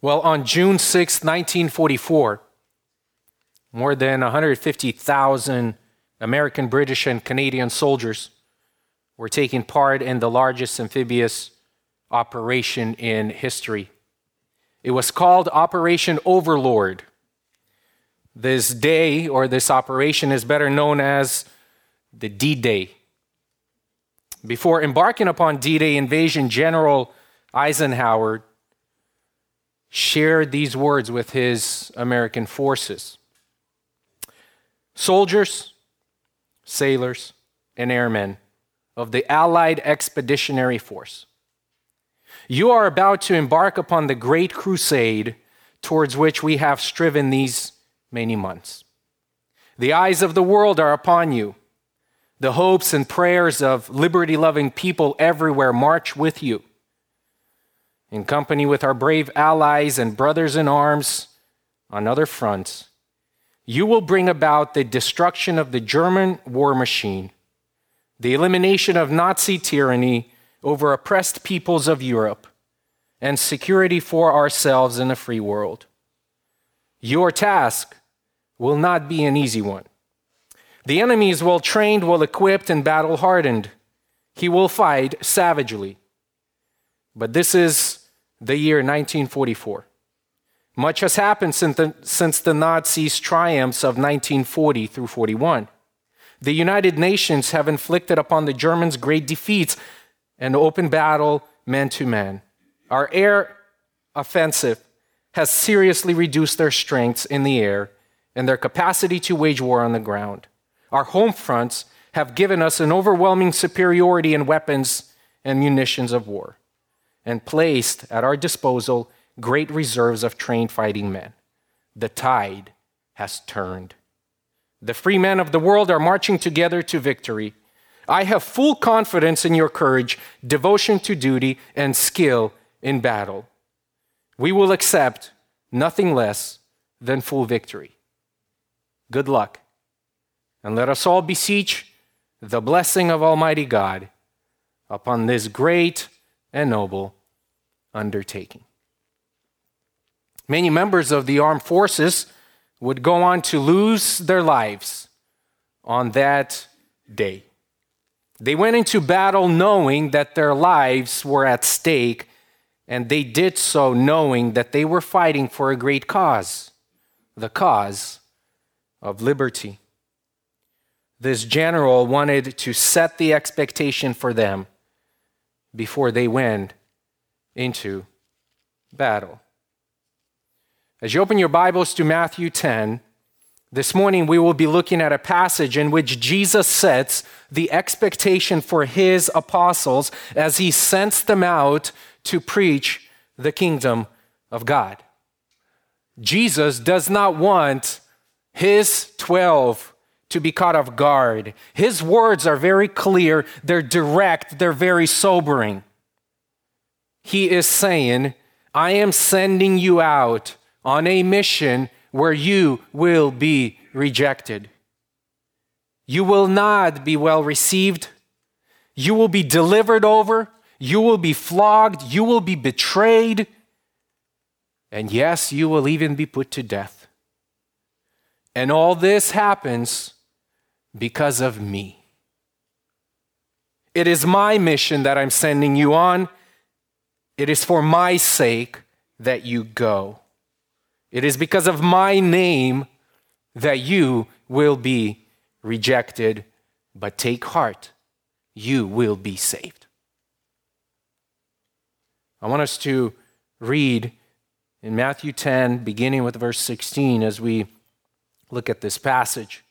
Well, on June 6, 1944, more than 150,000 American, British, and Canadian soldiers were taking part in the largest amphibious operation in history. It was called Operation Overlord. This day, or this operation, is better known as the D-Day. Before embarking upon D-Day invasion, General Eisenhower shared these words with his American forces. Soldiers, sailors, and airmen of the Allied Expeditionary Force, you are about to embark upon the great crusade towards which we have striven these many months. The eyes of the world are upon you. The hopes and prayers of liberty-loving people everywhere march with you. In company with our brave allies and brothers in arms on other fronts, you will bring about the destruction of the German war machine, the elimination of Nazi tyranny over oppressed peoples of Europe, and security for ourselves in the free world. Your task will not be an easy one. The enemy is well-trained, well-equipped, and battle-hardened. He will fight savagely. But this is the year 1944. Much has happened since the Nazis' triumphs of 1940 through 41. The United Nations have inflicted upon the Germans great defeats and open battle man to man. Our air offensive has seriously reduced their strengths in the air and their capacity to wage war on the ground. Our home fronts have given us an overwhelming superiority in weapons and munitions of war, and placed at our disposal great reserves of trained fighting men. The tide has turned. The free men of the world are marching together to victory. I have full confidence in your courage, devotion to duty, and skill in battle. We will accept nothing less than full victory. Good luck, and let us all beseech the blessing of Almighty God upon this great and noble undertaking. Many members of the armed forces would go on to lose their lives on that day. They went into battle knowing that their lives were at stake, and they did so knowing that they were fighting for a great cause, the cause of liberty. This general wanted to set the expectation for them before they went into battle. As you open your Bibles to Matthew 10, this morning we will be looking at a passage in which Jesus sets the expectation for his apostles as he sends them out to preach the kingdom of God. Jesus does not want his 12 to be caught off guard. His words are very clear, they're direct, they're very sobering. He is saying, I am sending you out on a mission where you will be rejected. You will not be well received. You will be delivered over. You will be flogged. You will be betrayed. And yes, you will even be put to death. And all this happens because of me. It is my mission that I'm sending you on. It is for my sake that you go. It is because of my name that you will be rejected, but take heart, you will be saved. I want us to read in Matthew 10, beginning with verse 16, as we look at this passage.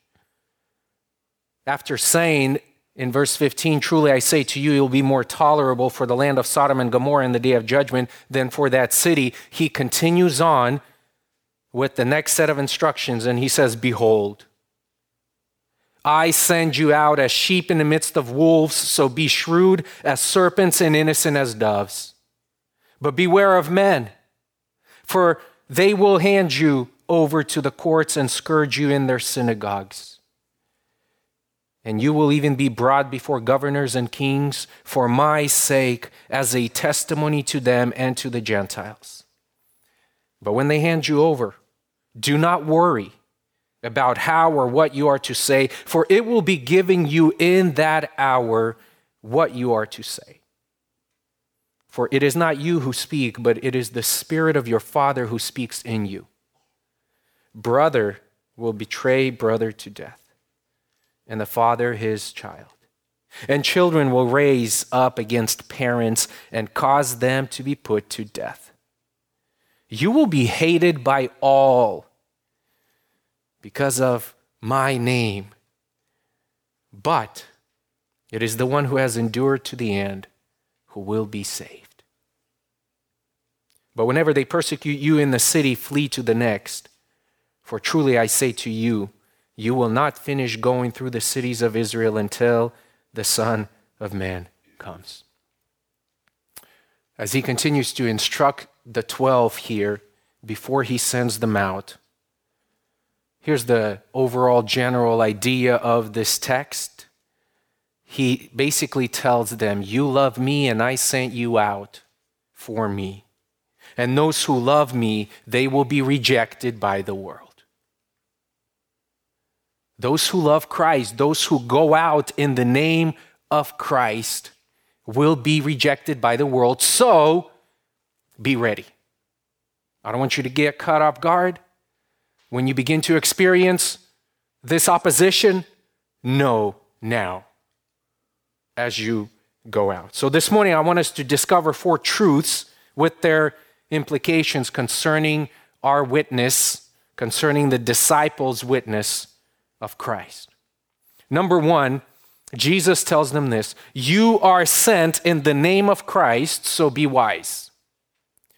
After saying in verse 15, truly I say to you, it will be more tolerable for the land of Sodom and Gomorrah in the day of judgment than for that city, he continues on with the next set of instructions, and he says, behold, I send you out as sheep in the midst of wolves, so be shrewd as serpents and innocent as doves. But beware of men, for they will hand you over to the courts and scourge you in their synagogues. And you will even be brought before governors and kings for my sake as a testimony to them and to the Gentiles. But when they hand you over, do not worry about how or what you are to say, for it will be giving you in that hour what you are to say. For it is not you who speak, but it is the Spirit of your Father who speaks in you. Brother will betray brother to death, and the father his child. And children will raise up against parents and cause them to be put to death. You will be hated by all because of my name. But it is the one who has endured to the end who will be saved. But whenever they persecute you in the city, flee to the next. For truly I say to you, you will not finish going through the cities of Israel until the Son of Man comes. As he continues to instruct the 12 here before he sends them out, here's the overall general idea of this text. He basically tells them, you love me and I sent you out for me. And those who love me, they will be rejected by the world. Those who love Christ, those who go out in the name of Christ will be rejected by the world. So be ready. I don't want you to get caught off guard. When you begin to experience this opposition, know now as you go out. So this morning, I want us to discover four truths with their implications concerning our witness, concerning the disciples' witness of Christ. Number one, Jesus tells them this: you are sent in the name of Christ, so be wise.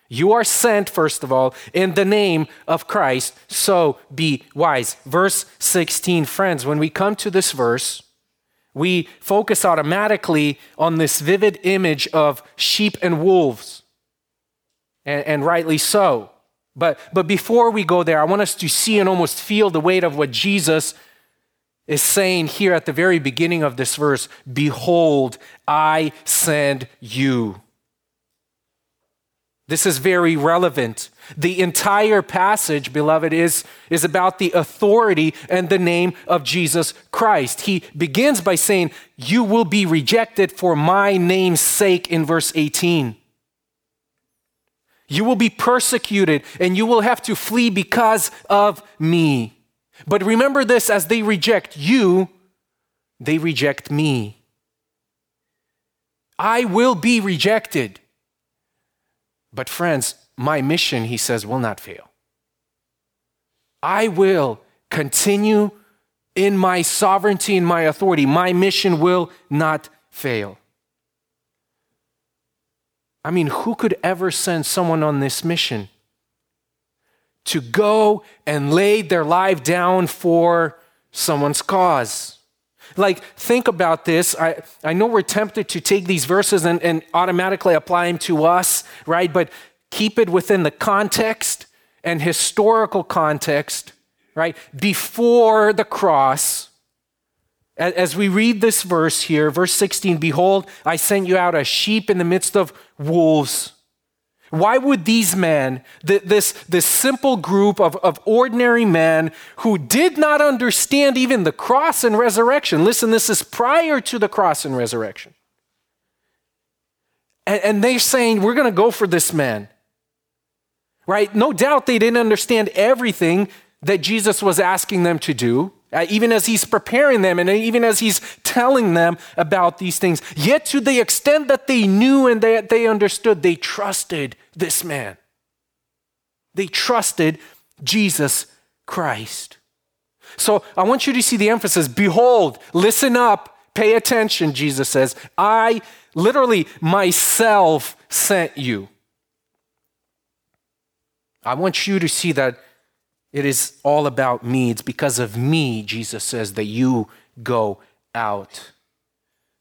You are sent, first of all, in the name of Christ, so be wise. Verse 16, friends, when we come to this verse, we focus automatically on this vivid image of sheep and wolves, and rightly so. But before we go there, I want us to see and almost feel the weight of what Jesus is saying here at the very beginning of this verse. Behold, I send you. This is very relevant. The entire passage, beloved, is about the authority and the name of Jesus Christ. He begins by saying, you will be rejected for my name's sake in verse 18. You will be persecuted and you will have to flee because of me. But remember this, as they reject you, they reject me. I will be rejected. But friends, my mission, he says, will not fail. I will continue in my sovereignty and my authority. My mission will not fail. I mean, who could ever send someone on this mission to go and lay their life down for someone's cause? Like, think about this. I know we're tempted to take these verses and automatically apply them to us, right? But keep it within the context and historical context, right? Before the cross, as we read this verse here, verse 16, behold, I sent you out as sheep in the midst of wolves. Why would these men, this simple group of ordinary men who did not understand even the cross and resurrection, listen, this is prior to the cross and resurrection. And they're saying, we're going to go for this man, right? No doubt they didn't understand everything that Jesus was asking them to do, even as he's preparing them and even as he's telling them about these things. Yet to the extent that they knew and that they understood, they trusted this man. They trusted Jesus Christ. So I want you to see the emphasis. Behold, listen up, pay attention, Jesus says. I literally myself sent you. I want you to see that it is all about me. It's because of me, Jesus says, that you go out.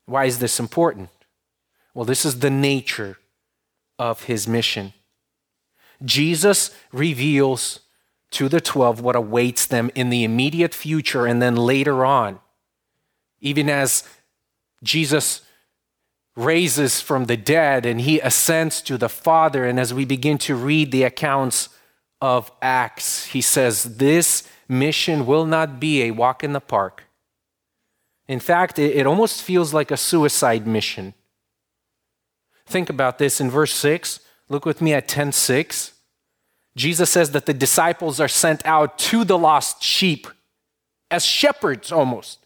Why is this important? Well, this is the nature of his mission. Jesus reveals to the 12 what awaits them in the immediate future and then later on, even as Jesus raises from the dead and he ascends to the Father, and as we begin to read the accounts of Acts, he says, this mission will not be a walk in the park. In fact, it almost feels like a suicide mission. Think about this in verse 6. Look with me at 10:6. Jesus says that the disciples are sent out to the lost sheep as shepherds almost.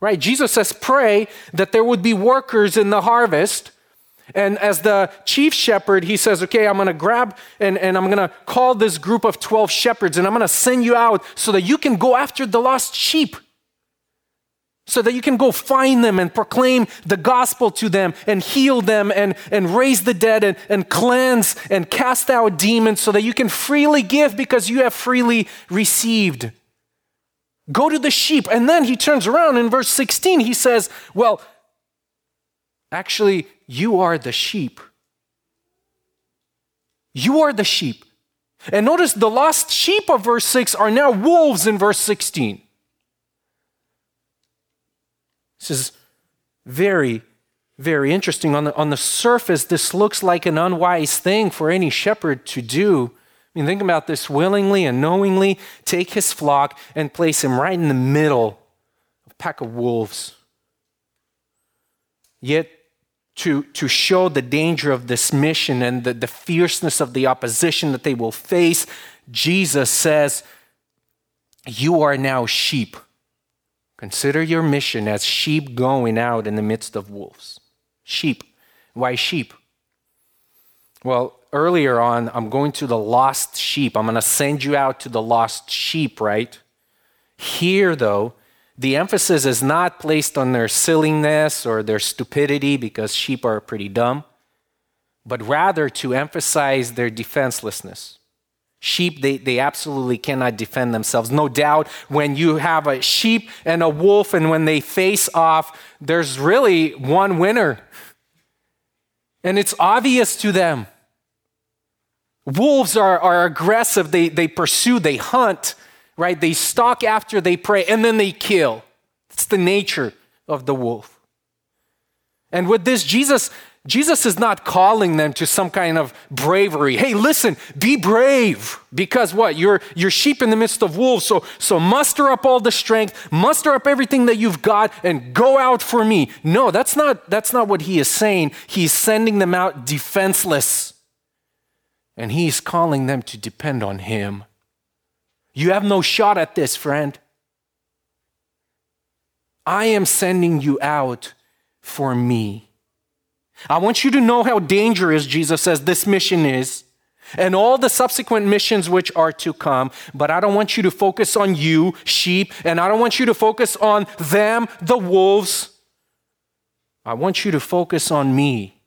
Right? Jesus says, pray that there would be workers in the harvest. And as the chief shepherd, he says, okay, I'm going to grab and I'm going to call this group of 12 shepherds and I'm going to send you out so that you can go after the lost sheep, so that you can go find them and proclaim the gospel to them and heal them and raise the dead and cleanse and cast out demons so that you can freely give because you have freely received. Go to the sheep. And then he turns around in verse 16, he says, well, actually, you are the sheep. You are the sheep. And notice the lost sheep of verse 6 are now wolves in verse 16. This is very, very interesting. On the surface, this looks like an unwise thing for any shepherd to do. I mean, think about this: willingly and knowingly take his flock and place him right in the middle of a pack of wolves. Yet, to show the danger of this mission and the fierceness of the opposition that they will face, Jesus says, you are now sheep. Consider your mission as sheep going out in the midst of wolves. Sheep. Why sheep? Well, earlier on, I'm going to the lost sheep. I'm going to send you out to the lost sheep, right? Here, though, the emphasis is not placed on their silliness or their stupidity, because sheep are pretty dumb, but rather to emphasize their defenselessness. Sheep, they absolutely cannot defend themselves. No doubt, when you have a sheep and a wolf and when they face off, there's really one winner. And it's obvious to them. Wolves are aggressive. They pursue, they hunt, right? They stalk after, they prey, and then they kill. It's the nature of the wolf. And with this, Jesus is not calling them to some kind of bravery. Hey, listen, be brave, because what? You're sheep in the midst of wolves, so muster up all the strength, muster up everything that you've got, and go out for me. No, that's not what he is saying. He's sending them out defenseless, and he's calling them to depend on him. You have no shot at this, friend. I am sending you out for me. I want you to know how dangerous, Jesus says, this mission is and all the subsequent missions which are to come, but I don't want you to focus on you, sheep, and I don't want you to focus on them, the wolves. I want you to focus on me,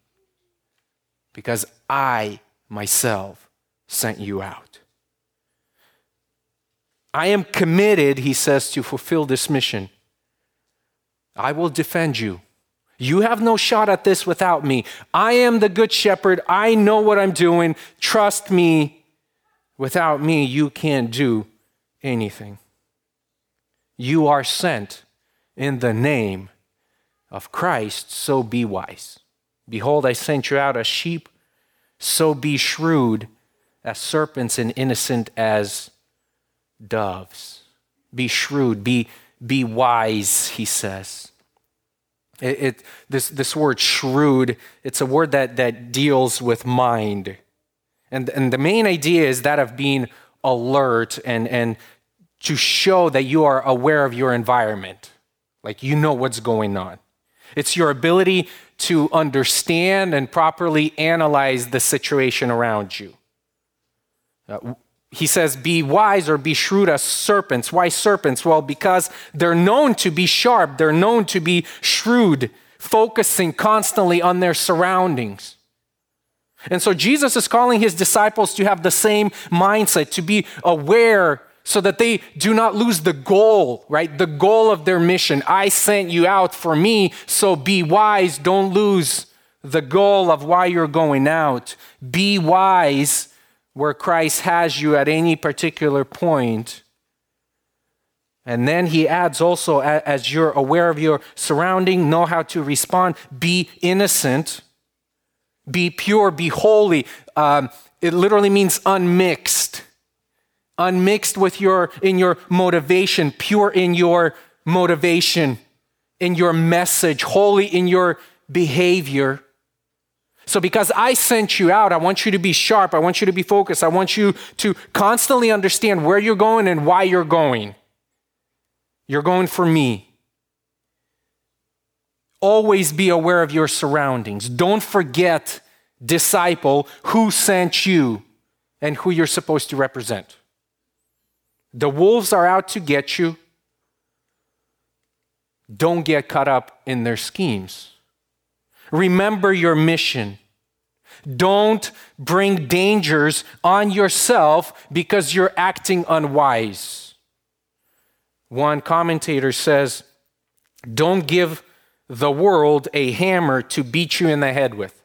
because I myself sent you out. I am committed, he says, to fulfill this mission. I will defend you. You have no shot at this without me. I am the good shepherd. I know what I'm doing. Trust me. Without me, you can't do anything. You are sent in the name of Christ, so be wise. Behold, I sent you out as sheep, so be shrewd as serpents and innocent as doves. Be shrewd, be wise, he says. This word shrewd, it's a word that deals with mind. And the main idea is that of being alert and to show that you are aware of your environment. Like, you know what's going on. It's your ability to understand and properly analyze the situation around you. He says, be wise or be shrewd as serpents. Why serpents? Well, because they're known to be sharp. They're known to be shrewd, focusing constantly on their surroundings. And so Jesus is calling his disciples to have the same mindset, to be aware so that they do not lose the goal, right? The goal of their mission. I sent you out for me, so be wise. Don't lose the goal of why you're going out. Be wise where Christ has you at any particular point. And then he adds also, as you're aware of your surrounding, know how to respond, be innocent, be pure, be holy. It literally means unmixed. unmixed with in your motivation, pure in your motivation, in your message, holy in your behavior. So because I sent you out, I want you to be sharp. I want you to be focused. I want you to constantly understand where you're going and why you're going. You're going for me. Always be aware of your surroundings. Don't forget, disciple, who sent you and who you're supposed to represent. The wolves are out to get you. Don't get caught up in their schemes. Remember your mission. Don't bring dangers on yourself because you're acting unwise. One commentator says, don't give the world a hammer to beat you in the head with.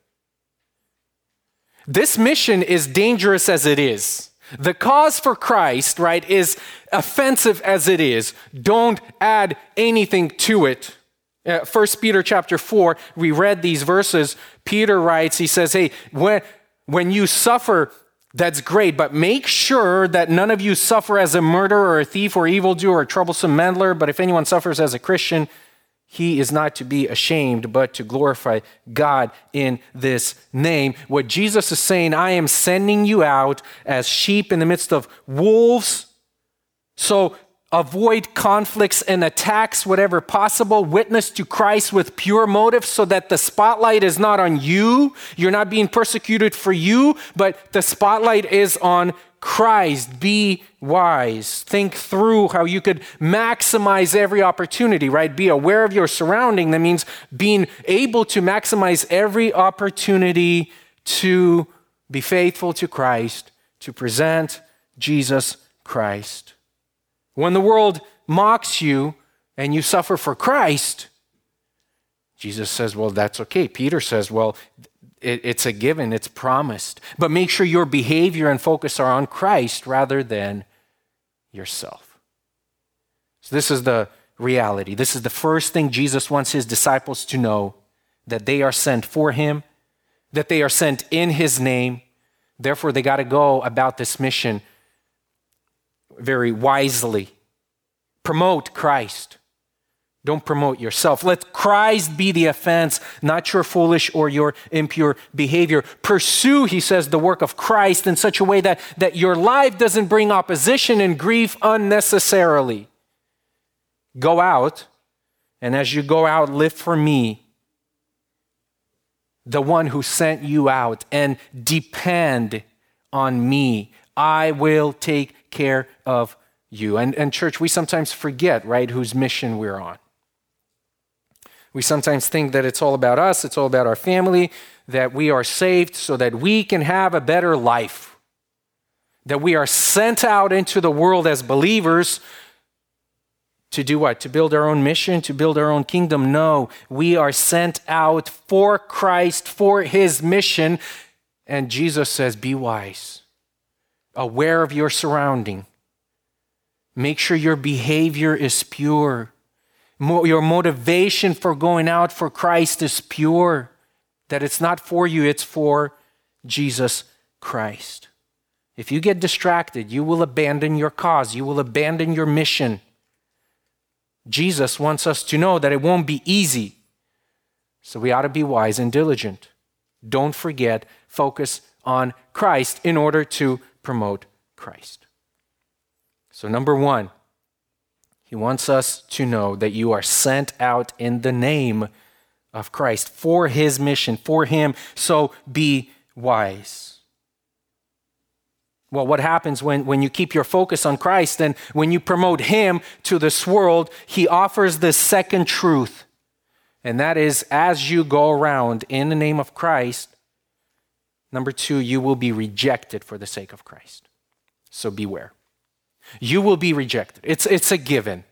This mission is dangerous as it is. The cause for Christ, right, is offensive as it is. Don't add anything to it. 1 Peter chapter 4, we read these verses. Peter writes, he says, hey, when you suffer, that's great, but make sure that none of you suffer as a murderer or a thief or evildoer or a troublesome meddler. But if anyone suffers as a Christian, he is not to be ashamed, but to glorify God in this name. What Jesus is saying, I am sending you out as sheep in the midst of wolves. So avoid conflicts and attacks, whatever possible. Witness to Christ with pure motives so that the spotlight is not on you. You're not being persecuted for you, but the spotlight is on Christ. Be wise. Think through how you could maximize every opportunity, right? Be aware of your surrounding. That means being able to maximize every opportunity to be faithful to Christ, to present Jesus Christ. When the world mocks you and you suffer for Christ, Jesus says, well, that's okay. Peter says, well, it's a given, it's promised. But make sure your behavior and focus are on Christ rather than yourself. So this is the reality. This is the first thing Jesus wants his disciples to know, that they are sent for him, that they are sent in his name. Therefore, they got to go about this mission very wisely. Promote Christ. Don't promote yourself. Let Christ be the offense, not your foolish or your impure behavior. Pursue, he says, the work of Christ in such a way that your life doesn't bring opposition and grief unnecessarily. Go out, and as you go out, live for me, the one who sent you out, and depend on me. I will take care of you. And church, we sometimes forget, right, whose mission we're on. We sometimes think that it's all about us, it's all about our family, that we are saved so that we can have a better life, that we are sent out into the world as believers to do what? To build our own mission, to build our own kingdom. No, we are sent out for Christ, for his mission. And Jesus says, be wise. Aware of your surrounding. Make sure your behavior is pure. Your motivation for going out for Christ is pure. That it's not for you, it's for Jesus Christ. If you get distracted, you will abandon your cause. You will abandon your mission. Jesus wants us to know that it won't be easy. So we ought to be wise and diligent. Don't forget, focus on Christ in order to promote Christ. So number one, he wants us to know that you are sent out in the name of Christ for his mission, for him. So be wise. Well, what happens when you keep your focus on Christ and when you promote him to this world, he offers the second truth. And that is, as you go around in the name of Christ, number two, you will be rejected for the sake of Christ. So beware. You will be rejected. It's a given.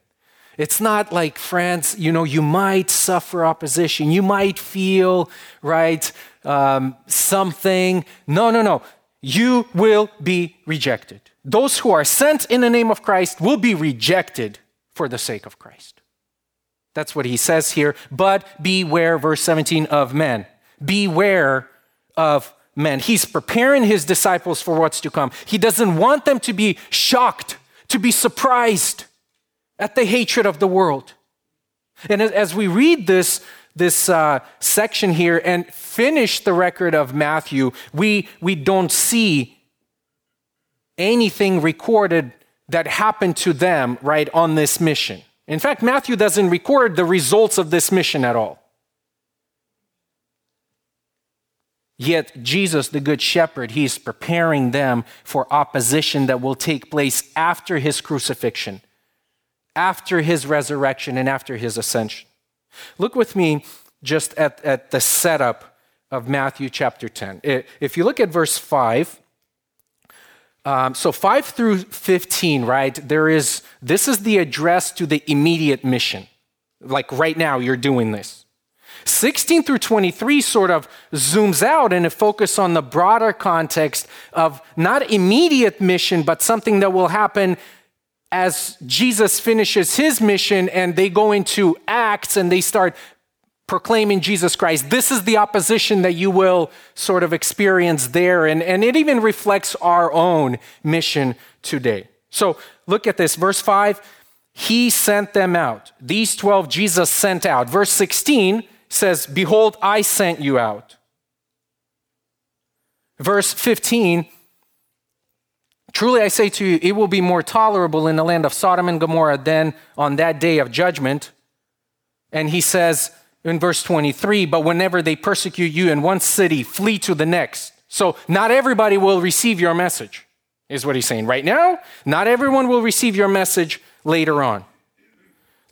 It's not like, friends, you know, you might suffer opposition. You might feel, right, something. No. You will be rejected. Those who are sent in the name of Christ will be rejected for the sake of Christ. That's what he says here. But beware, verse 17, of men. Beware of men. He's preparing his disciples for what's to come. He doesn't want them to be shocked, to be surprised at the hatred of the world. And as we read this section here and finish the record of Matthew, we don't see anything recorded that happened to them, right, on this mission. In fact, Matthew doesn't record the results of this mission at all. Yet Jesus, the Good Shepherd, he's preparing them for opposition that will take place after his crucifixion, after his resurrection, and after his ascension. Look with me just at the setup of Matthew chapter 10. If you look at verse 5, so 5 through 15, right, this is the address to the immediate mission. Like right now, you're doing this. 16 through 23 sort of zooms out and it focuses on the broader context of not immediate mission, but something that will happen as Jesus finishes his mission and they go into Acts and they start proclaiming Jesus Christ. This is the opposition that you will sort of experience there. And it even reflects our own mission today. So look at this, verse 5, he sent them out. These 12 Jesus sent out. Verse 16 says, behold, I sent you out. Verse 15, truly I say to you, it will be more tolerable in the land of Sodom and Gomorrah than on that day of judgment. And he says in verse 23, but whenever they persecute you in one city, flee to the next. So not everybody will receive your message, is what he's saying. Right now, not everyone will receive your message later on.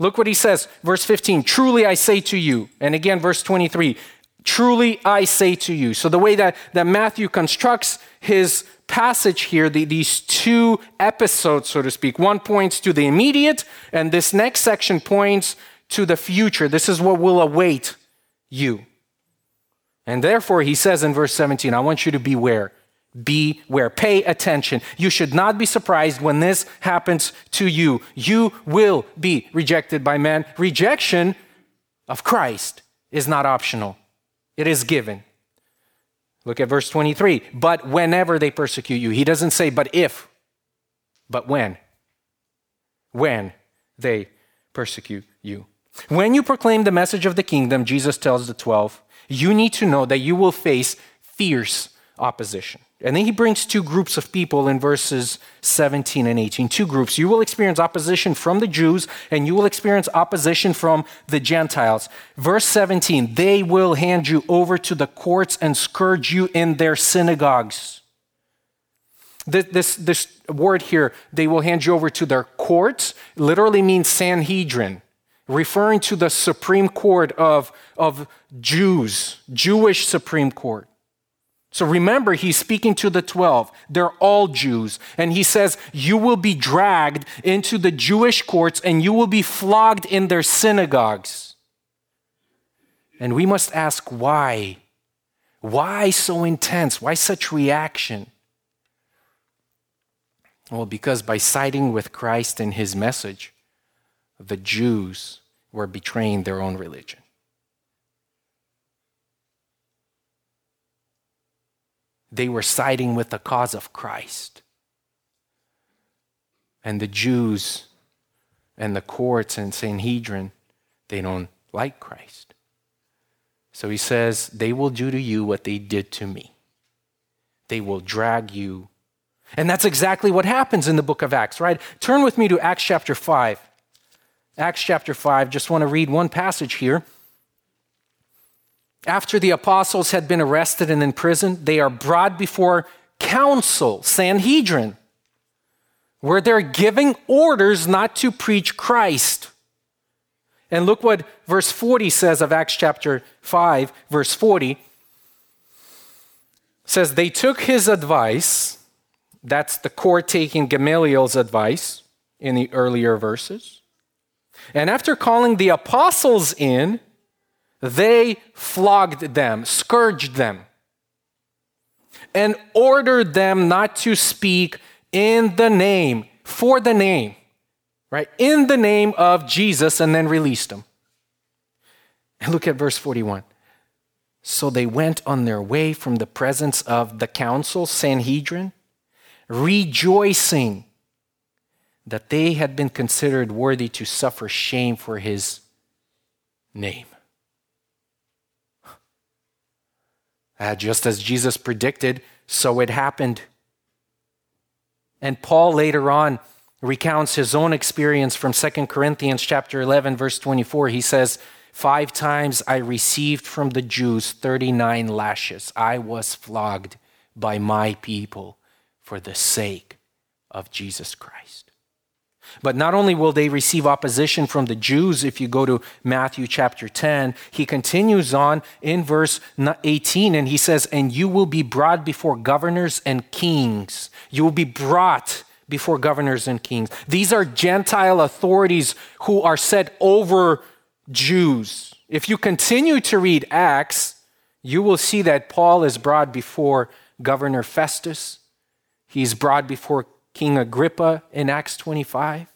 Look what he says, verse 15, truly I say to you. And again, verse 23, truly I say to you. So the way that Matthew constructs his passage here, these two episodes, so to speak. One points to the immediate, and this next section points to the future. This is what will await you. And therefore, he says in verse 17, I want you to beware. Beware. Pay attention. You should not be surprised when this happens to you. You will be rejected by men. Rejection of Christ is not optional. It is given. Look at verse 23. But whenever they persecute you. He doesn't say, but if, but when. When they persecute you. When you proclaim the message of the kingdom, Jesus tells the 12, you need to know that you will face fierce opposition. And then he brings two groups of people in verses 17 and 18. Two groups. You will experience opposition from the Jews, and you will experience opposition from the Gentiles. Verse 17, they will hand you over to the courts and scourge you in their synagogues. This word here, they will hand you over to their courts, literally means Sanhedrin, referring to the Supreme Court of Jews, Jewish Supreme Court. So remember, he's speaking to the 12. They're all Jews. And he says, you will be dragged into the Jewish courts and you will be flogged in their synagogues. And we must ask why? Why so intense? Why such reaction? Well, because by siding with Christ and his message, the Jews were betraying their own religion. They were siding with the cause of Christ. And the Jews and the courts and Sanhedrin, they don't like Christ. So he says, they will do to you what they did to me. They will drag you. And that's exactly what happens in the book of Acts, right? Turn with me to Acts chapter 5. Acts chapter 5, just want to read one passage here. After the apostles had been arrested and in prison, they are brought before council, Sanhedrin, where they're giving orders not to preach Christ. And look what verse 40 says of Acts chapter 5, verse 40. It says, they took his advice, that's the court taking Gamaliel's advice in the earlier verses, and after calling the apostles in, they flogged them, scourged them, and ordered them not to speak in the name, for the name, right? In the name of Jesus, and then released them. And look at verse 41. So they went on their way from the presence of the council, Sanhedrin, rejoicing that they had been considered worthy to suffer shame for his name. Just as Jesus predicted, so it happened. And Paul later on recounts his own experience from 2 Corinthians chapter 11, verse 24. He says, 5 times I received from the Jews 39 lashes. I was flogged by my people for the sake of Jesus Christ. But not only will they receive opposition from the Jews, if you go to Matthew chapter 10, he continues on in verse 18, and he says, and you will be brought before governors and kings. You will be brought before governors and kings. These are Gentile authorities who are set over Jews. If you continue to read Acts, you will see that Paul is brought before Governor Festus. He's brought before King Agrippa in Acts 25.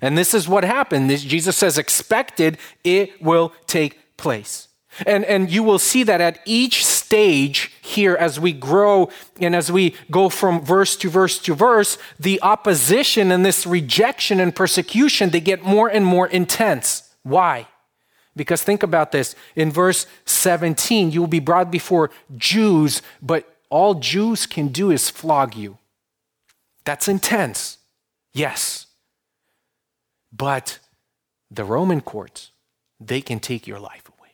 And this is what happened. This, Jesus says, expected it will take place. And you will see that at each stage here as we grow and as we go from verse to verse to verse, the opposition and this rejection and persecution, they get more and more intense. Why? Because think about this. In verse 17, you will be brought before Jews, but all Jews can do is flog you. That's intense, yes. But the Roman courts, they can take your life away.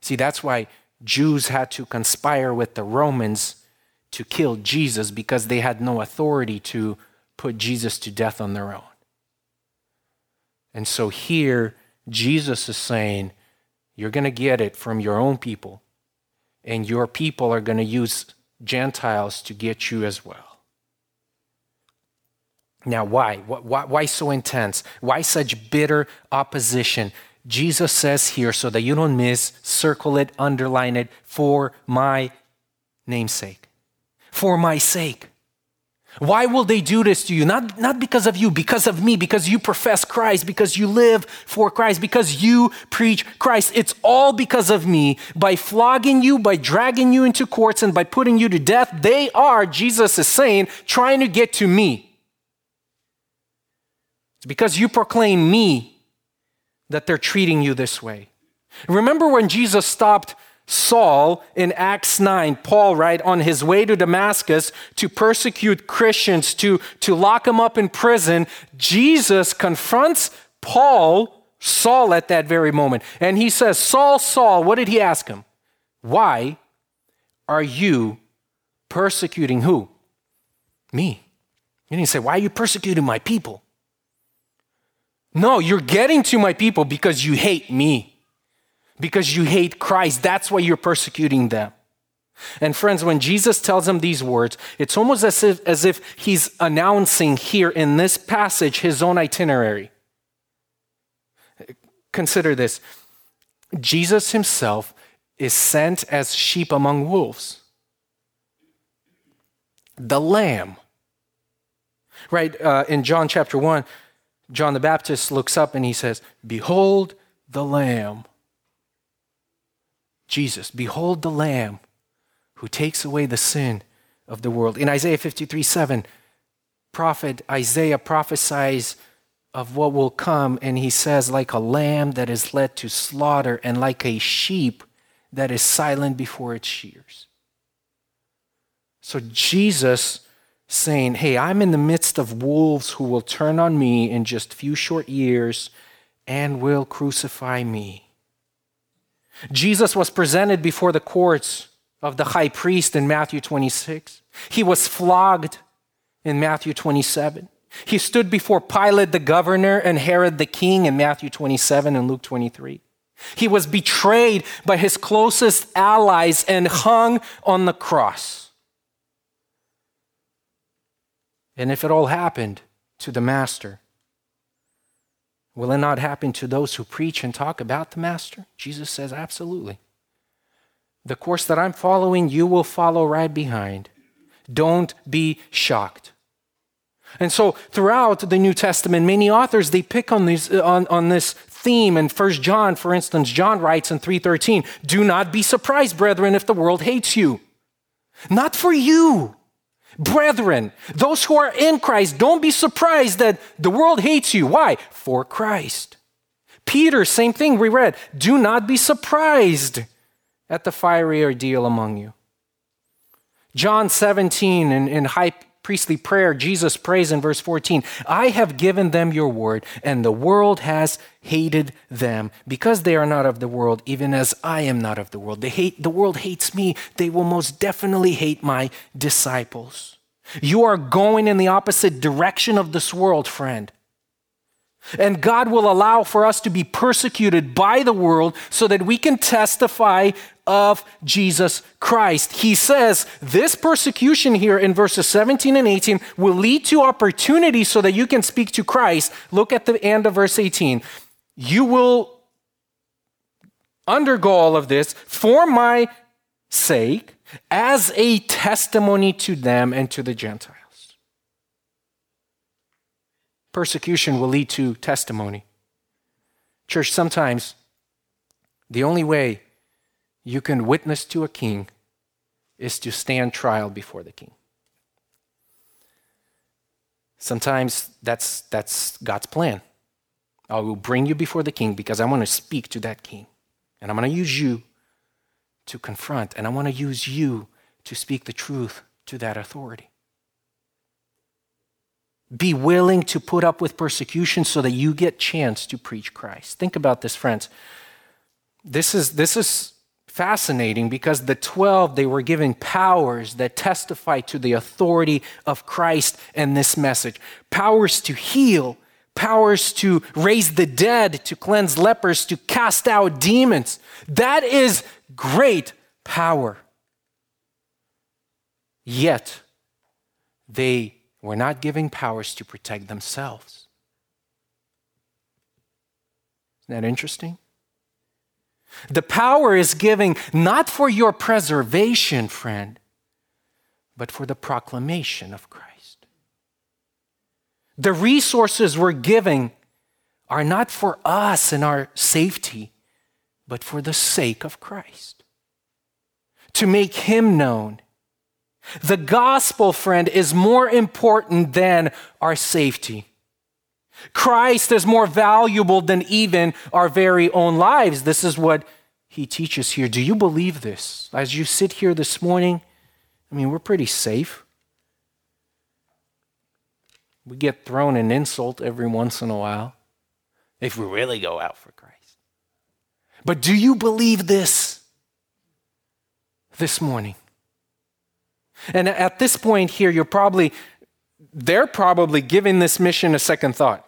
See, that's why Jews had to conspire with the Romans to kill Jesus, because they had no authority to put Jesus to death on their own. And so here, Jesus is saying, you're going to get it from your own people, and your people are going to use Gentiles to get you as well. Now, why? Why so intense? Why such bitter opposition? Jesus says here, so that you don't miss, circle it, underline it, for my name's sake. For my sake. Why will they do this to you? Not because of you, because of me, because you profess Christ, because you live for Christ, because you preach Christ. It's all because of me. By flogging you, by dragging you into courts, and by putting you to death, they are, Jesus is saying, trying to get to me. It's because you proclaim me that they're treating you this way. Remember when Jesus stopped Saul in Acts 9, Paul, right, on his way to Damascus to persecute Christians, to lock him up in prison, Jesus confronts Saul at that very moment. And he says, Saul, Saul, what did he ask him? Why are you persecuting who? Me. He didn't say, why are you persecuting my people? No, you're getting to my people because you hate me. Because you hate Christ, that's why you're persecuting them. And friends, when Jesus tells them these words, it's almost as if he's announcing here in this passage his own itinerary. Consider this. Jesus himself is sent as sheep among wolves. The lamb. Right, in John chapter 1, John the Baptist looks up and he says, behold the lamb. Jesus, behold the Lamb who takes away the sin of the world. In Isaiah 53:7, prophet Isaiah prophesies of what will come, and he says, like a lamb that is led to slaughter and like a sheep that is silent before its shears. So Jesus saying, hey, I'm in the midst of wolves who will turn on me in just few short years and will crucify me. Jesus was presented before the courts of the high priest in Matthew 26. He was flogged in Matthew 27. He stood before Pilate the governor and Herod the king in Matthew 27 and Luke 23. He was betrayed by his closest allies and hung on the cross. And if it all happened to the master, will it not happen to those who preach and talk about the Master? Jesus says, absolutely. The course that I'm following, you will follow right behind. Don't be shocked. And so throughout the New Testament, many authors, they pick on this theme in 1 John, for instance. John writes in 3:13, "Do not be surprised, brethren, if the world hates you." Not for you. Brethren, those who are in Christ, don't be surprised that the world hates you. Why? For Christ. Peter, same thing we read. Do not be surprised at the fiery ordeal among you. John 17, in high priestly prayer, Jesus prays in verse 14, "I have given them your word, and the world has hated them, because they are not of the world, even as I am not of the world. The world hates me. They will most definitely hate my disciples." You are going in the opposite direction of this world, friend. And God will allow for us to be persecuted by the world so that we can testify of Jesus Christ. He says this persecution here in verses 17 and 18 will lead to opportunity so that you can speak to Christ. Look at the end of verse 18. You will undergo all of this for my sake as a testimony to them and to the Gentiles. Persecution will lead to testimony. Church, sometimes the only way you can witness to a king is to stand trial before the king. Sometimes that's God's plan. I will bring you before the king because I want to speak to that king. And I'm going to use you to confront. And I want to use you to speak the truth to that authority. Be willing to put up with persecution so that you get chance to preach Christ. Think about this, friends. This is fascinating because the 12, they were given powers that testify to the authority of Christ and this message. Powers to heal, powers to raise the dead, to cleanse lepers, to cast out demons. That is great power. Yet, they were not giving powers to protect themselves. Isn't that interesting? The power is given not for your preservation, friend, but for the proclamation of Christ. The resources we're giving are not for us and our safety, but for the sake of Christ, to make him known. The gospel, friend, is more important than our safety. Christ is more valuable than even our very own lives. This is what he teaches here. Do you believe this? As you sit here this morning, we're pretty safe. We get thrown an insult every once in a while if we really go out for Christ. But do you believe this morning? And at this point here, they're probably giving this mission a second thought.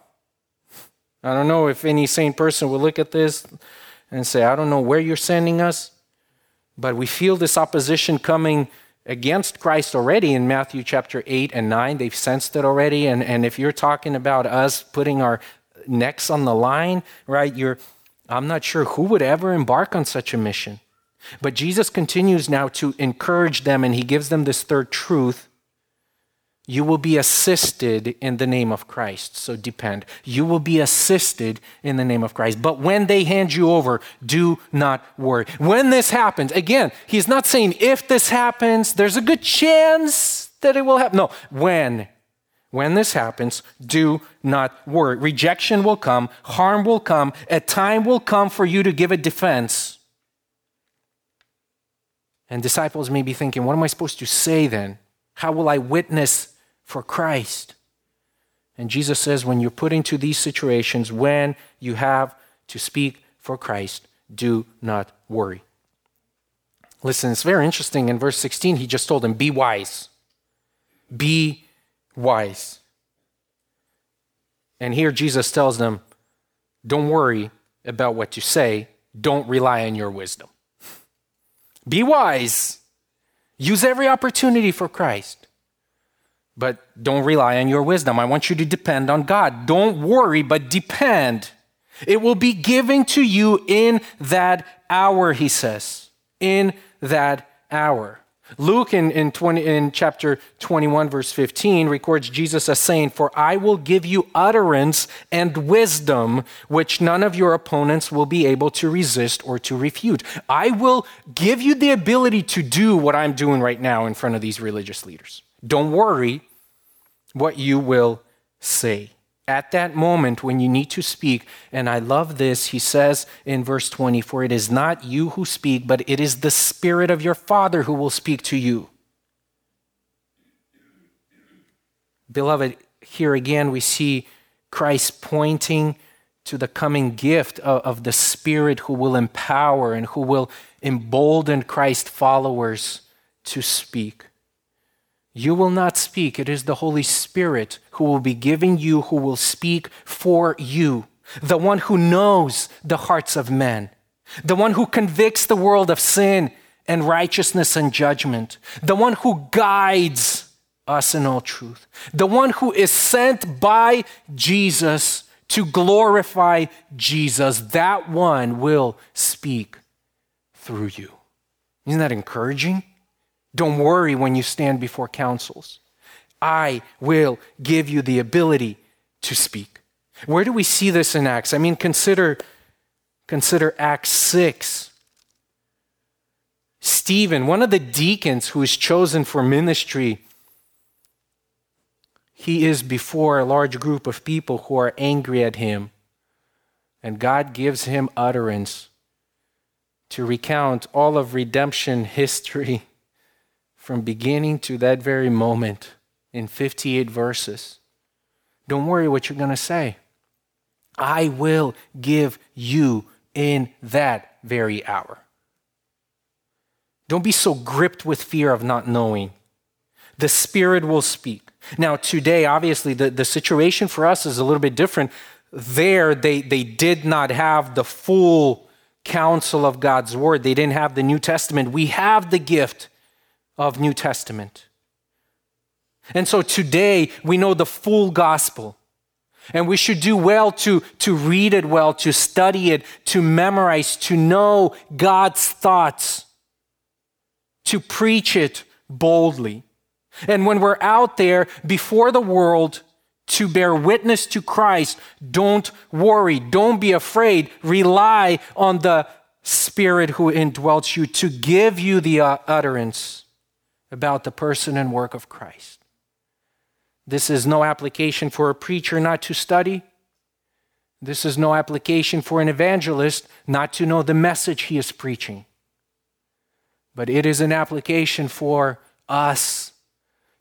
I don't know if any sane person will look at this and say, I don't know where you're sending us, but we feel this opposition coming against Christ already in Matthew chapter 8 and 9. They've sensed it already. And if you're talking about us putting our necks on the line, right, I'm not sure who would ever embark on such a mission. But Jesus continues now to encourage them, and he gives them this third truth. You will be assisted in the name of Christ. So depend. You will be assisted in the name of Christ. But when they hand you over, do not worry. When this happens, again, he's not saying if this happens, there's a good chance that it will happen. No, when this happens, do not worry. Rejection will come. Harm will come. A time will come for you to give a defense. And disciples may be thinking, what am I supposed to say then? How will I witness for Christ? And Jesus says, when you're put into these situations, when you have to speak for Christ, do not worry. Listen, it's very interesting. In verse 16, he just told them, be wise. Be wise. And here Jesus tells them, don't worry about what you say. Don't rely on your wisdom. Be wise. Use every opportunity for Christ. But don't rely on your wisdom. I want you to depend on God. Don't worry, but depend. It will be given to you in that hour, he says. In that hour. Luke in chapter 21, verse 15, records Jesus as saying, "For I will give you utterance and wisdom, which none of your opponents will be able to resist or to refute." I will give you the ability to do what I'm doing right now in front of these religious leaders. Don't worry what you will say. At that moment when you need to speak, and I love this, he says in verse 20, "For it is not you who speak, but it is the Spirit of your Father who will speak to you." Beloved, here again we see Christ pointing to the coming gift of the Spirit who will empower and who will embolden Christ's followers to speak. You will not speak. It is the Holy Spirit who will be giving you, who will speak for you. The one who knows the hearts of men. The one who convicts the world of sin and righteousness and judgment. The one who guides us in all truth. The one who is sent by Jesus to glorify Jesus. That one will speak through you. Isn't that encouraging? Don't worry when you stand before councils. I will give you the ability to speak. Where do we see this in Acts? I mean, consider Acts 6. Stephen, one of the deacons who is chosen for ministry, he is before a large group of people who are angry at him, and God gives him utterance to recount all of redemption history from beginning to that very moment in 58 verses. Don't worry what you're going to say. I will give you in that very hour. Don't be so gripped with fear of not knowing. The Spirit will speak. Now today, obviously, the situation for us is a little bit different. There, they did not have the full counsel of God's word. They didn't have the New Testament. We have the gift of New Testament. And so today we know the full gospel, and we should do well to read it well, to study it, to memorize, to know God's thoughts, to preach it boldly. And when we're out there before the world to bear witness to Christ, don't worry, don't be afraid, rely on the Spirit who indwells you to give you the utterance about the person and work of Christ. This is no application for a preacher not to study. This is no application for an evangelist not to know the message he is preaching. But it is an application for us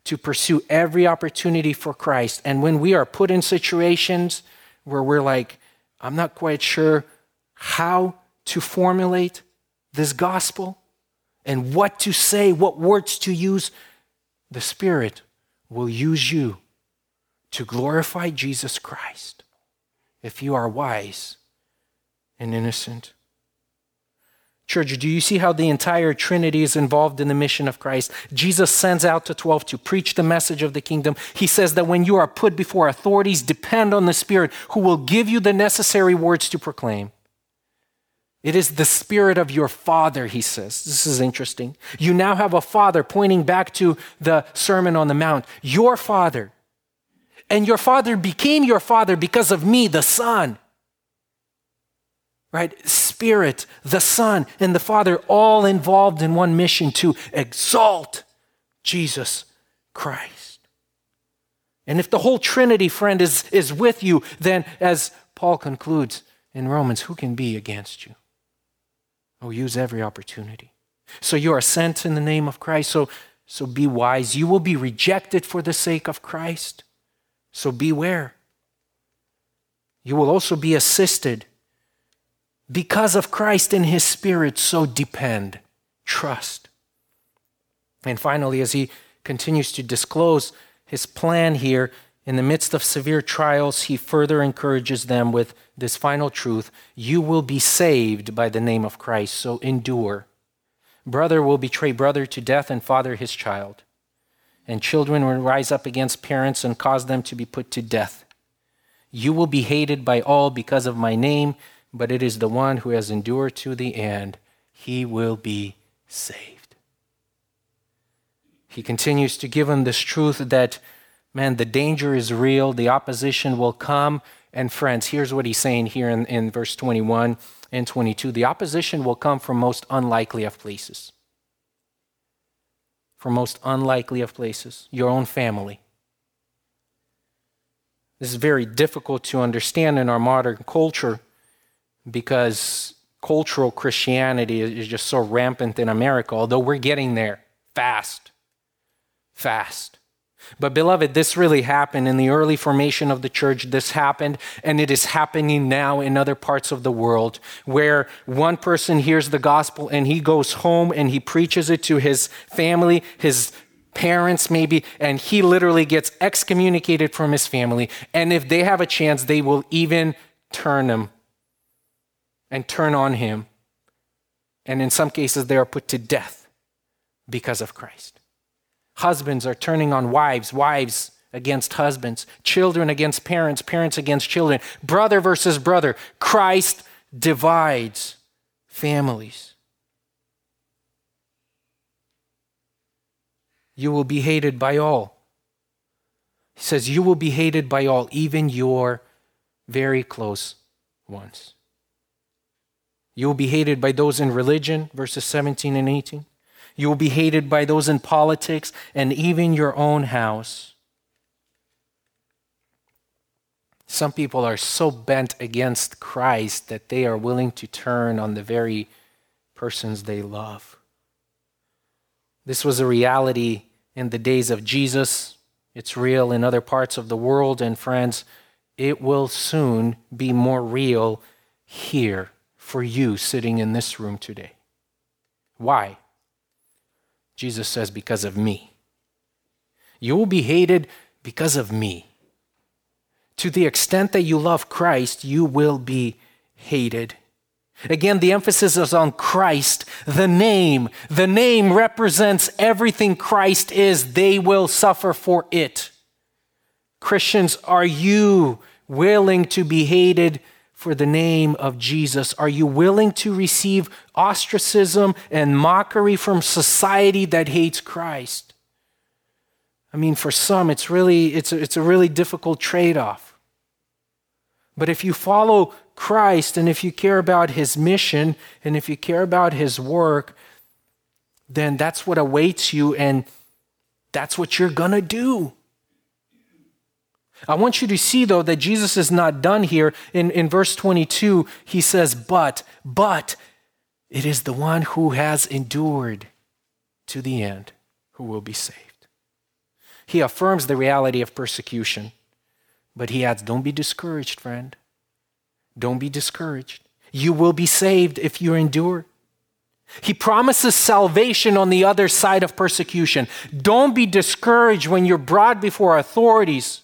to pursue every opportunity for Christ. And when we are put in situations where we're like, I'm not quite sure how to formulate this gospel, and what to say, what words to use, the Spirit will use you to glorify Jesus Christ if you are wise and innocent. Church, do you see how the entire Trinity is involved in the mission of Christ? Jesus sends out the 12 to preach the message of the kingdom. He says that when you are put before authorities, depend on the Spirit who will give you the necessary words to proclaim. It is the Spirit of your Father, he says. This is interesting. You now have a Father, pointing back to the Sermon on the Mount. Your Father. And your Father became your Father because of me, the Son. Right? Spirit, the Son, and the Father, all involved in one mission to exalt Jesus Christ. And if the whole Trinity, friend, is with you, then as Paul concludes in Romans, who can be against you? Oh, use every opportunity. So you are sent in the name of Christ, so be wise. You will be rejected for the sake of Christ, so beware. You will also be assisted because of Christ and his Spirit, so depend, trust. And finally, as he continues to disclose his plan here, in the midst of severe trials, he further encourages them with this final truth: you will be saved by the name of Christ, so endure. Brother will betray brother to death, and father his child. And children will rise up against parents and cause them to be put to death. You will be hated by all because of my name, but it is the one who has endured to the end. He will be saved. He continues to give him this truth that, man, the danger is real, the opposition will come. And friends, here's what he's saying here in verse 21 and 22. The opposition will come from most unlikely of places. From most unlikely of places, your own family. This is very difficult to understand in our modern culture because cultural Christianity is just so rampant in America, although we're getting there fast. But beloved, this really happened in the early formation of the church. This happened, and it is happening now in other parts of the world where one person hears the gospel and he goes home and he preaches it to his family, his parents maybe, and he literally gets excommunicated from his family. And if they have a chance, they will even turn him and turn on him. And in some cases, they are put to death because of Christ. Husbands are turning on wives, wives against husbands, children against parents, parents against children, brother versus brother. Christ divides families. You will be hated by all. He says, you will be hated by all, even your very close ones. You will be hated by those in religion, verses 17 and 18. You will be hated by those in politics and even your own house. Some people are so bent against Christ that they are willing to turn on the very persons they love. This was a reality in the days of Jesus. It's real in other parts of the world, and friends, it will soon be more real here for you sitting in this room today. Why? Jesus says, because of me. You will be hated because of me. To the extent that you love Christ, you will be hated. Again, the emphasis is on Christ, the name. The name represents everything Christ is. They will suffer for it. Christians, are you willing to be hated for the name of Jesus? Are you willing to receive ostracism and mockery from society that hates Christ? I mean, for some, it's a really difficult trade-off. But if you follow Christ and if you care about his mission and if you care about his work, then that's what awaits you and that's what you're gonna do. I want you to see, though, that Jesus is not done here. In verse 22, he says, but it is the one who has endured to the end who will be saved. He affirms the reality of persecution, but he adds, don't be discouraged, friend. Don't be discouraged. You will be saved if you endure. He promises salvation on the other side of persecution. Don't be discouraged when you're brought before authorities.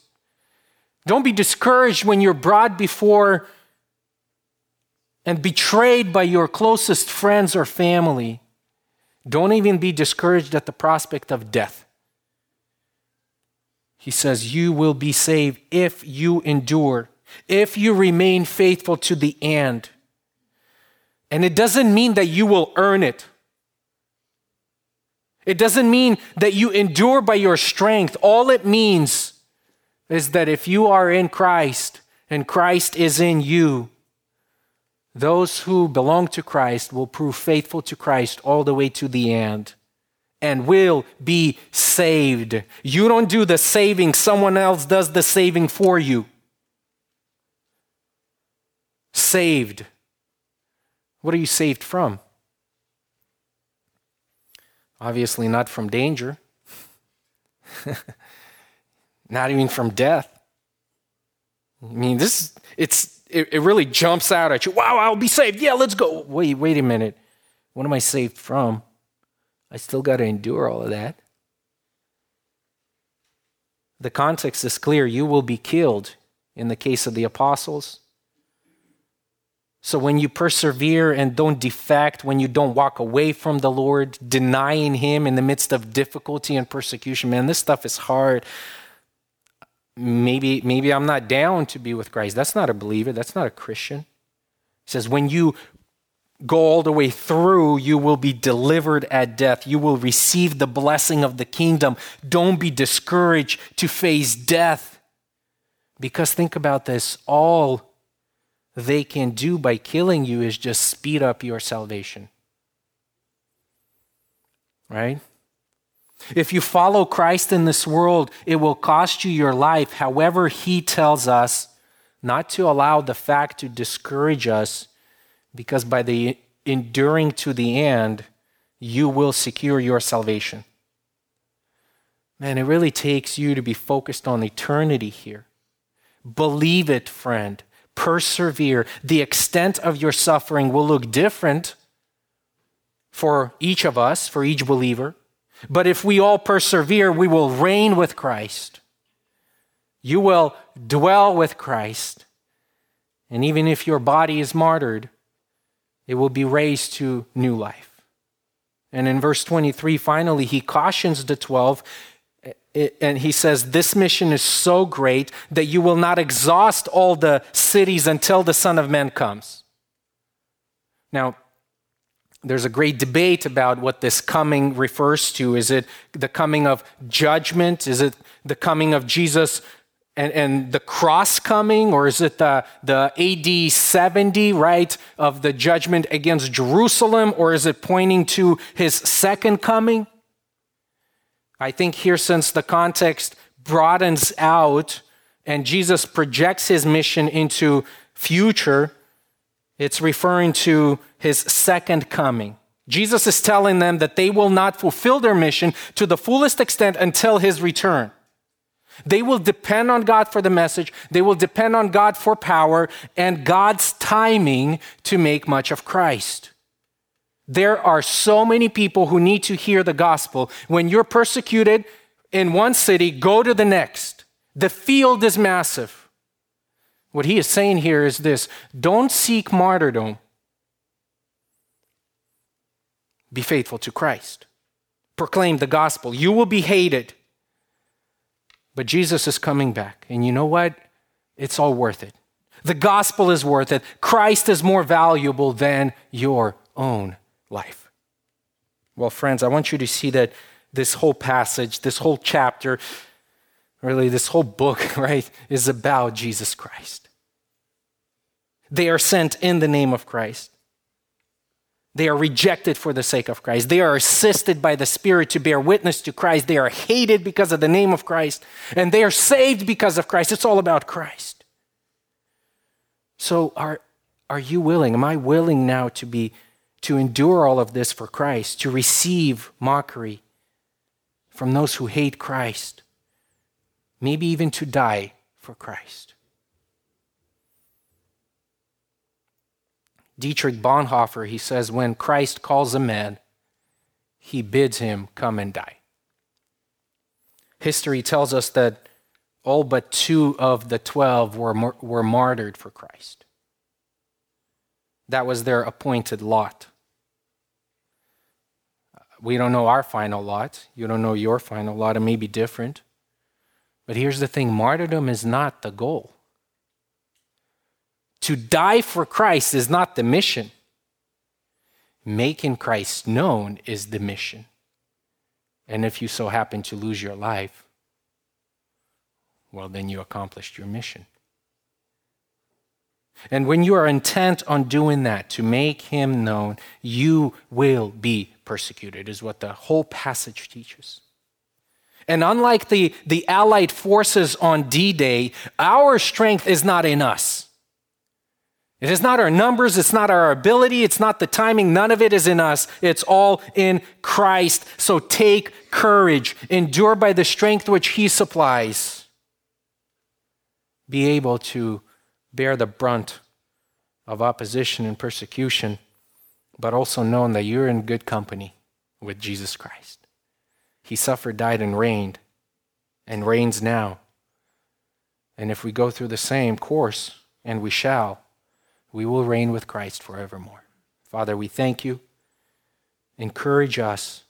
Don't be discouraged when you're brought before and betrayed by your closest friends or family. Don't even be discouraged at the prospect of death. He says, you will be saved if you endure, if you remain faithful to the end. And it doesn't mean that you will earn it. It doesn't mean that you endure by your strength. All it means is that if you are in Christ and Christ is in you, those who belong to Christ will prove faithful to Christ all the way to the end and will be saved. You don't do the saving. Someone else does the saving for you. Saved. What are you saved from? Obviously not from danger. Not even from death. I mean, it really jumps out at you. Wow, I'll be saved. Yeah, let's go. Wait a minute. What am I saved from? I still got to endure all of that. The context is clear. You will be killed in the case of the apostles. So when you persevere and don't defect, when you don't walk away from the Lord, denying him in the midst of difficulty and persecution, man, this stuff is hard. Maybe I'm not down to be with Christ. That's not a believer. That's not a Christian. It says, when you go all the way through, you will be delivered at death. You will receive the blessing of the kingdom. Don't be discouraged to face death. Because think about this, all they can do by killing you is just speed up your salvation. Right? If you follow Christ in this world, it will cost you your life. However, he tells us not to allow the fact to discourage us, because by the enduring to the end, you will secure your salvation. Man, it really takes you to be focused on eternity here. Believe it, friend. Persevere. The extent of your suffering will look different for each of us, for each believer. But if we all persevere, we will reign with Christ. You will dwell with Christ. And even if your body is martyred, it will be raised to new life. And in verse 23, finally, he cautions the 12, and he says, this mission is so great that you will not exhaust all the cities until the Son of Man comes. Now, there's a great debate about what this coming refers to. Is it the coming of judgment? Is it the coming of Jesus and the cross coming, or is it the AD 70, right, of the judgment against Jerusalem, or is it pointing to his second coming? I think here, since the context broadens out and Jesus projects his mission into future, it's referring to his second coming. Jesus is telling them that they will not fulfill their mission to the fullest extent until his return. They will depend on God for the message. They will depend on God for power and God's timing to make much of Christ. There are so many people who need to hear the gospel. When you're persecuted in one city, go to the next. The field is massive. What he is saying here is this: don't seek martyrdom. Be faithful to Christ. Proclaim the gospel. You will be hated. But Jesus is coming back. And you know what? It's all worth it. The gospel is worth it. Christ is more valuable than your own life. Well, friends, I want you to see that this whole passage, this whole chapter, really this whole book, right, is about Jesus Christ. They are sent in the name of Christ. They are rejected for the sake of Christ. They are assisted by the Spirit to bear witness to Christ. They are hated because of the name of Christ. And they are saved because of Christ. It's all about Christ. So are you willing? Am I willing now to endure all of this for Christ, to receive mockery from those who hate Christ, maybe even to die for Christ? Dietrich Bonhoeffer, he says, when Christ calls a man, he bids him come and die. History tells us that all but 2 of the 12 were martyred for Christ. That was their appointed lot. We don't know our final lot. You don't know your final lot. It may be different. But here's the thing, martyrdom is not the goal. To die for Christ is not the mission. Making Christ known is the mission. And if you so happen to lose your life, well, then you accomplished your mission. And when you are intent on doing that, to make him known, you will be persecuted, is what the whole passage teaches. And unlike the Allied forces on D-Day, our strength is not in us. It is not our numbers, it's not our ability, it's not the timing, none of it is in us. It's all in Christ. So take courage, endure by the strength which he supplies. Be able to bear the brunt of opposition and persecution, but also knowing that you're in good company with Jesus Christ. He suffered, died, and reigned, and reigns now. And if we go through the same course, and we shall, we will reign with Christ forevermore. Father, we thank you. Encourage us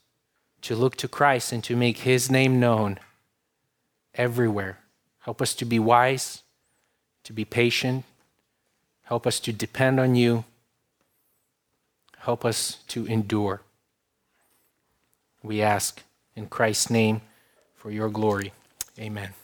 to look to Christ and to make his name known everywhere. Help us to be wise, to be patient. Help us to depend on you. Help us to endure. We ask in Christ's name for your glory. Amen.